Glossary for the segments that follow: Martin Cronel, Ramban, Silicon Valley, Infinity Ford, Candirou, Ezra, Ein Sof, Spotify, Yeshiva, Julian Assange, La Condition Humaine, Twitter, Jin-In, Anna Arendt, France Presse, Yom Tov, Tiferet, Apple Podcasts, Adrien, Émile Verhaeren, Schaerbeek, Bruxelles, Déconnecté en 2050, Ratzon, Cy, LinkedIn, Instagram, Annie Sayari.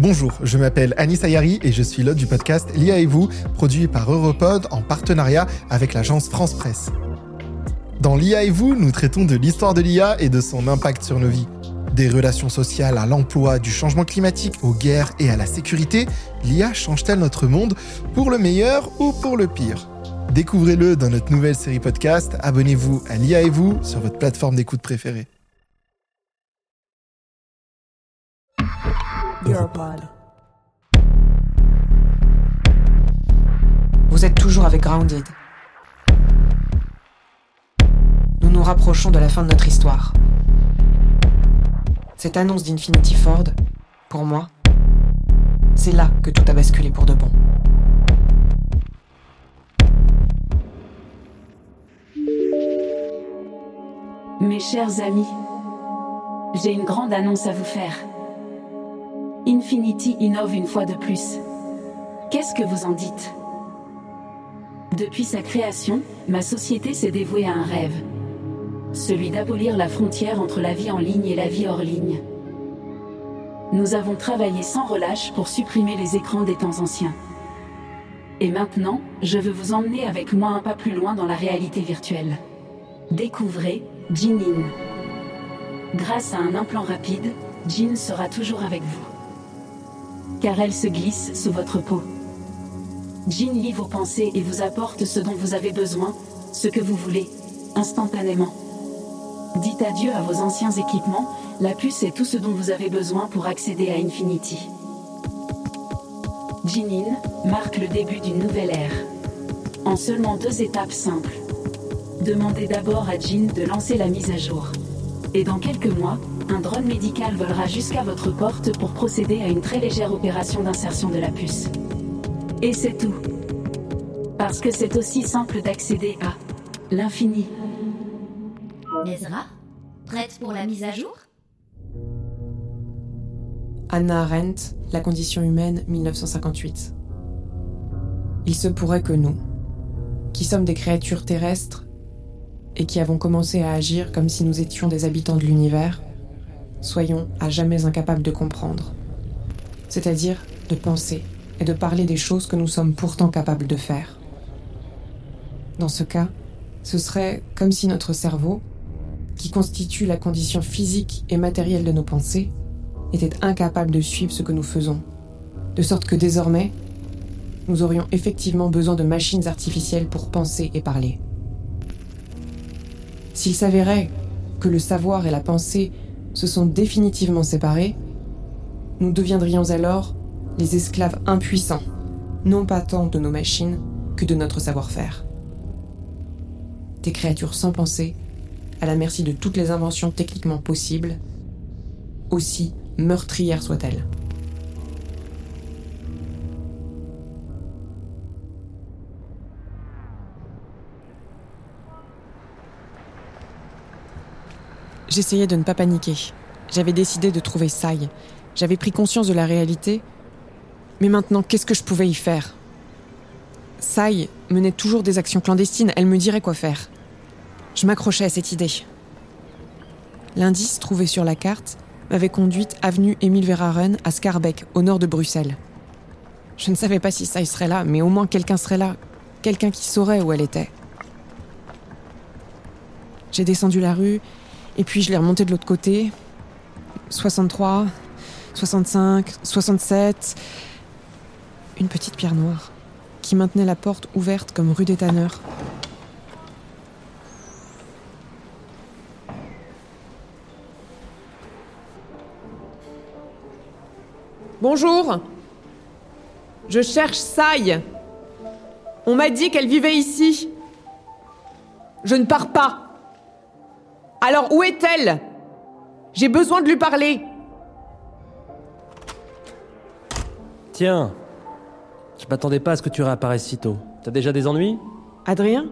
Bonjour, je m'appelle Annie Sayari et je suis l'hôte du podcast L'IA et vous, produit par Europod en partenariat avec l'agence France Presse. Dans L'IA et vous, nous traitons de l'histoire de l'IA et de son impact sur nos vies. Des relations sociales à l'emploi, du changement climatique aux guerres et à la sécurité, l'IA change-t-elle notre monde pour le meilleur ou pour le pire ? Découvrez-le dans notre nouvelle série podcast. Abonnez-vous à L'IA et vous sur votre plateforme d'écoute préférée. Europod. Vous êtes toujours avec Grounded. Nous nous rapprochons de la fin de notre histoire. Cette annonce d'Infinity Ford, pour moi, c'est là que tout a basculé pour de bon. Mes chers amis, j'ai une grande annonce à vous faire. Infinity innove une fois de plus. Qu'est-ce que vous en dites ? Depuis sa création, ma société s'est dévouée à un rêve. Celui d'abolir la frontière entre la vie en ligne et la vie hors ligne. Nous avons travaillé sans relâche pour supprimer les écrans des temps anciens. Et maintenant, je veux vous emmener avec moi un pas plus loin dans la réalité virtuelle. Découvrez Jin-In. Grâce à un implant rapide, Jin sera toujours avec vous. Car elle se glisse sous votre peau. Jin lit vos pensées et vous apporte ce dont vous avez besoin, ce que vous voulez, instantanément. Dites adieu à vos anciens équipements, la puce est tout ce dont vous avez besoin pour accéder à Infinity. Jin-In marque le début d'une nouvelle ère. En seulement 2 étapes simples. Demandez d'abord à Jin de lancer la mise à jour. Et dans quelques mois, un drone médical volera jusqu'à votre porte pour procéder à une très légère opération d'insertion de la puce. Et c'est tout. Parce que c'est aussi simple d'accéder à l'infini. Ezra, prête pour la mise à jour ? Anna Arendt, La Condition Humaine, 1958. Il se pourrait que nous, qui sommes des créatures terrestres et qui avons commencé à agir comme si nous étions des habitants de l'univers, soyons à jamais incapables de comprendre, c'est-à-dire de penser et de parler des choses que nous sommes pourtant capables de faire. Dans ce cas, ce serait comme si notre cerveau, qui constitue la condition physique et matérielle de nos pensées, était incapable de suivre ce que nous faisons, de sorte que désormais, nous aurions effectivement besoin de machines artificielles pour penser et parler. S'il s'avérait que le savoir et la pensée se sont définitivement séparés, nous deviendrions alors les esclaves impuissants, non pas tant de nos machines que de notre savoir-faire. Des créatures sans pensée, à la merci de toutes les inventions techniquement possibles, aussi meurtrières soient-elles. J'essayais de ne pas paniquer. J'avais décidé de trouver Cy. J'avais pris conscience de la réalité. Mais maintenant, qu'est-ce que je pouvais y faire ? Cy menait toujours des actions clandestines. Elle me dirait quoi faire. Je m'accrochais à cette idée. L'indice trouvé sur la carte m'avait conduite avenue Émile Verhaeren à Schaerbeek, au nord de Bruxelles. Je ne savais pas si Cy serait là, mais au moins quelqu'un serait là. Quelqu'un qui saurait où elle était. J'ai descendu la rue... Et puis je l'ai remonté de l'autre côté. 63, 65, 67... Une petite pierre noire qui maintenait la porte ouverte comme rue des Tanneurs. Bonjour. Je cherche Cy. On m'a dit qu'elle vivait ici. Je ne pars pas. Alors où est-elle ? J'ai besoin de lui parler. Tiens, je m'attendais pas à ce que tu réapparaisses si tôt. T'as déjà des ennuis ? Adrien ?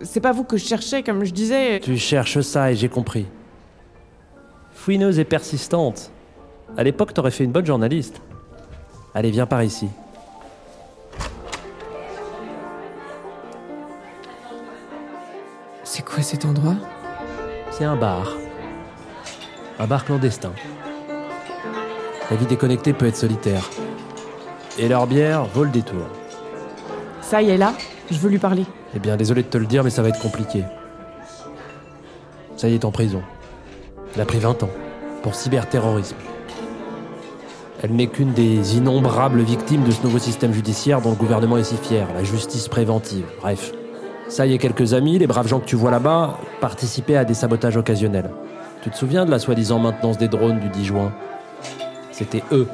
C'est pas vous que je cherchais, comme je disais. Tu cherches ça et j'ai compris. Fouineuse et persistante. À l'époque, t'aurais fait une bonne journaliste. Allez, viens par ici. C'est quoi cet endroit ? C'est un bar clandestin. La vie déconnectée peut être solitaire. Et leur bière vaut le détour. Ça y est, là, je veux lui parler. Eh bien, désolé de te le dire, mais ça va être compliqué. Ça y est, en prison. Elle a pris 20 ans pour cyberterrorisme. Elle n'est qu'une des innombrables victimes de ce nouveau système judiciaire dont le gouvernement est si fier, la justice préventive. Bref, ça y est, quelques amis, les braves gens que tu vois là-bas, participaient à des sabotages occasionnels. Tu te souviens de la soi-disant maintenance des drones du 10 juin ? C'était eux.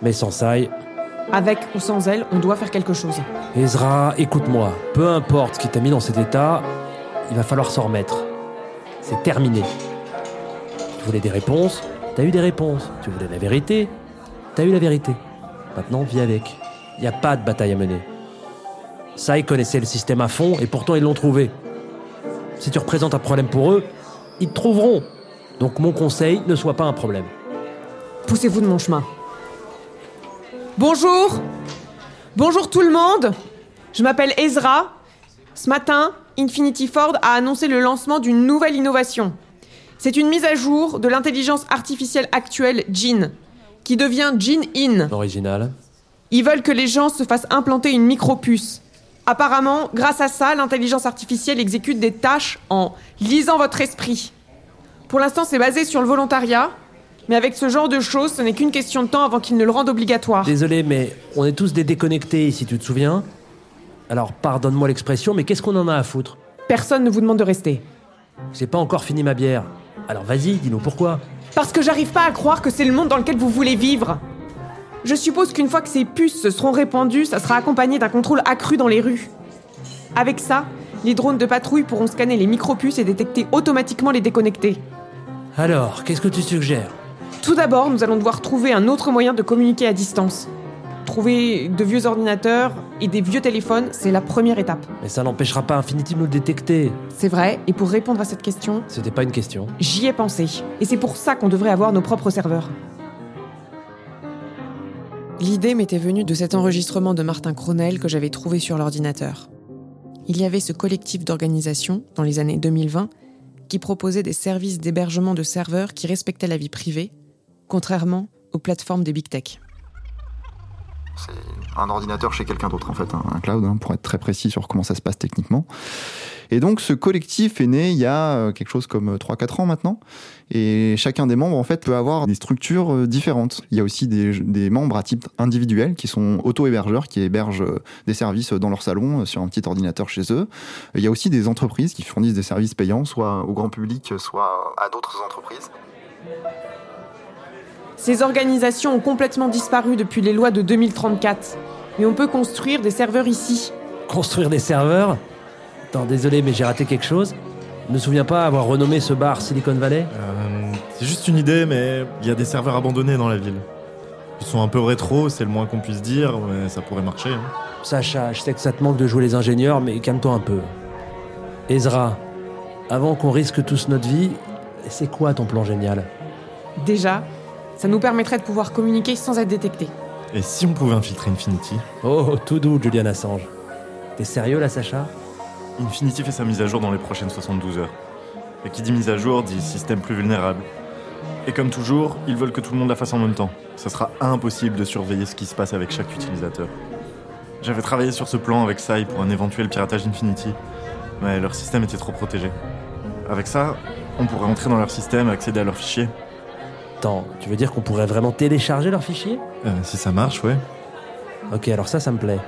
Mais sans Cy... Avec ou sans elle, on doit faire quelque chose. Ezra, écoute-moi. Peu importe ce qui t'a mis dans cet état, il va falloir s'en remettre. C'est terminé. Tu voulais des réponses, t'as eu des réponses. Tu voulais la vérité, t'as eu la vérité. Maintenant, vis avec. Il n'y a pas de bataille à mener. Ça, ils connaissaient le système à fond et pourtant ils l'ont trouvé. Si tu représentes un problème pour eux, ils te trouveront. Donc mon conseil, ne sois pas un problème. Poussez-vous de mon chemin. Bonjour. Bonjour tout le monde. Je m'appelle Ezra. Ce matin, Infinity Ford a annoncé le lancement d'une nouvelle innovation. C'est une mise à jour de l'intelligence artificielle actuelle Jin, qui devient Jin-In. Original. Ils veulent que les gens se fassent implanter une micropuce. Apparemment, grâce à ça, l'intelligence artificielle exécute des tâches en lisant votre esprit. Pour l'instant, c'est basé sur le volontariat, mais avec ce genre de choses, ce n'est qu'une question de temps avant qu'ils ne le rendent obligatoire. Désolé, mais on est tous des déconnectés, si tu te souviens. Alors, pardonne-moi l'expression, mais qu'est-ce qu'on en a à foutre ? Personne ne vous demande de rester. J'ai pas encore fini ma bière. Alors vas-y, dis-nous pourquoi. Parce que j'arrive pas à croire que c'est le monde dans lequel vous voulez vivre. Je suppose qu'une fois que ces puces se seront répandues, ça sera accompagné d'un contrôle accru dans les rues. Avec ça, les drones de patrouille pourront scanner les micropuces et détecter automatiquement les déconnectés. Alors, qu'est-ce que tu suggères ? Tout d'abord, nous allons devoir trouver un autre moyen de communiquer à distance. Trouver de vieux ordinateurs et des vieux téléphones, c'est la première étape. Mais ça n'empêchera pas Infinity de nous détecter. C'est vrai, et pour répondre à cette question... C'était pas une question. J'y ai pensé, et c'est pour ça qu'on devrait avoir nos propres serveurs. L'idée m'était venue de cet enregistrement de Martin Cronel que j'avais trouvé sur l'ordinateur. Il y avait ce collectif d'organisations, dans les années 2020, qui proposait des services d'hébergement de serveurs qui respectaient la vie privée, contrairement aux plateformes des big tech. C'est un ordinateur chez quelqu'un d'autre, en fait, un cloud, pour être très précis sur comment ça se passe techniquement. Et donc, ce collectif est né il y a quelque chose comme 3-4 ans maintenant. Et chacun des membres, en fait, peut avoir des structures différentes. Il y a aussi des membres à type individuel qui sont auto-hébergeurs, qui hébergent des services dans leur salon, sur un petit ordinateur chez eux. Il y a aussi des entreprises qui fournissent des services payants, soit au grand public, soit à d'autres entreprises. Ces organisations ont complètement disparu depuis les lois de 2034. Mais on peut construire des serveurs ici. Construire des serveurs ? Attends, désolé, mais j'ai raté quelque chose. Je ne me souviens pas avoir renommé ce bar Silicon Valley. C'est juste une idée, mais il y a des serveurs abandonnés dans la ville. Ils sont un peu rétro, c'est le moins qu'on puisse dire, mais ça pourrait marcher. Sacha, je sais que ça te manque de jouer les ingénieurs, mais calme-toi un peu. Ezra, avant qu'on risque tous notre vie, c'est quoi ton plan génial ? Déjà, ça nous permettrait de pouvoir communiquer sans être détectés. Et si on pouvait infiltrer Infinity ? Oh, tout doux, Julian Assange. T'es sérieux là, Sacha ? Infinity fait sa mise à jour dans les prochaines 72 heures. Et qui dit mise à jour dit système plus vulnérable. Et comme toujours, ils veulent que tout le monde la fasse en même temps. Ça sera impossible de surveiller ce qui se passe avec chaque utilisateur. J'avais travaillé sur ce plan avec Cy pour un éventuel piratage Infinity, mais leur système était trop protégé. Avec ça, on pourrait entrer dans leur système et accéder à leurs fichiers. Attends, tu veux dire qu'on pourrait vraiment télécharger leurs fichiers ? Si ça marche, ouais. Ok, alors ça me plaît.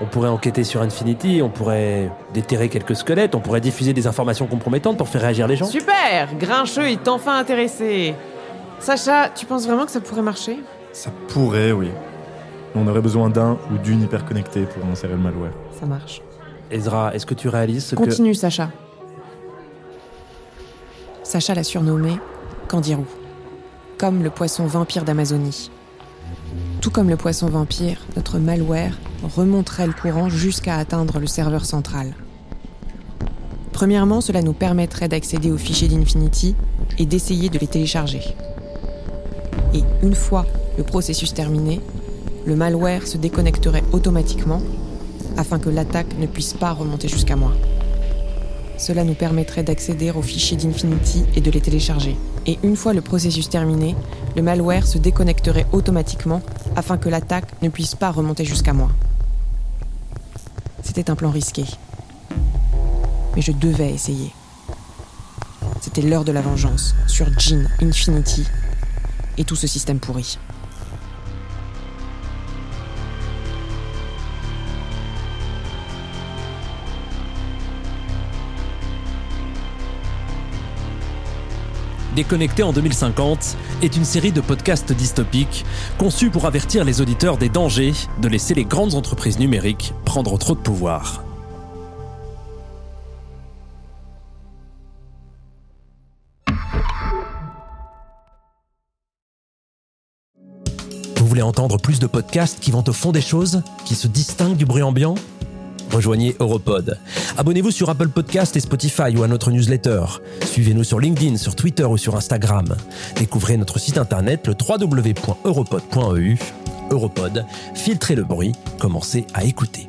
On pourrait enquêter sur Infinity, on pourrait déterrer quelques squelettes, on pourrait diffuser des informations compromettantes pour faire réagir les gens. Super ! Grincheux est enfin intéressé. Sacha, tu penses vraiment que ça pourrait marcher ? Ça pourrait, oui. On aurait besoin d'un ou d'une hyperconnectée pour insérer le malware. Ça marche. Ezra, est-ce que tu réalises ce que... Continue, Sacha. Sacha l'a surnommée Candirou. Comme le poisson vampire d'Amazonie. Tout comme le poisson vampire, notre malware remonterait le courant jusqu'à atteindre le serveur central. Premièrement, cela nous permettrait d'accéder aux fichiers d'Infinity et d'essayer de les télécharger. Et une fois le processus terminé, le malware se déconnecterait automatiquement afin que l'attaque ne puisse pas remonter jusqu'à moi. Cela nous permettrait d'accéder aux fichiers d'Infinity et de les télécharger. Et une fois le processus terminé, le malware se déconnecterait automatiquement afin que l'attaque ne puisse pas remonter jusqu'à moi. C'était un plan risqué. Mais je devais essayer. C'était l'heure de la vengeance sur Jin, Infinity et tout ce système pourri. Déconnecté en 2050 est une série de podcasts dystopiques conçus pour avertir les auditeurs des dangers de laisser les grandes entreprises numériques prendre trop de pouvoir. Vous voulez entendre plus de podcasts qui vont au fond des choses, qui se distinguent du bruit ambiant ? Rejoignez Europod. Abonnez-vous sur Apple Podcasts et Spotify ou à notre newsletter. Suivez-nous sur LinkedIn, sur Twitter ou sur Instagram. Découvrez notre site internet le www.europod.eu. Europod, filtrez le bruit, commencez à écouter.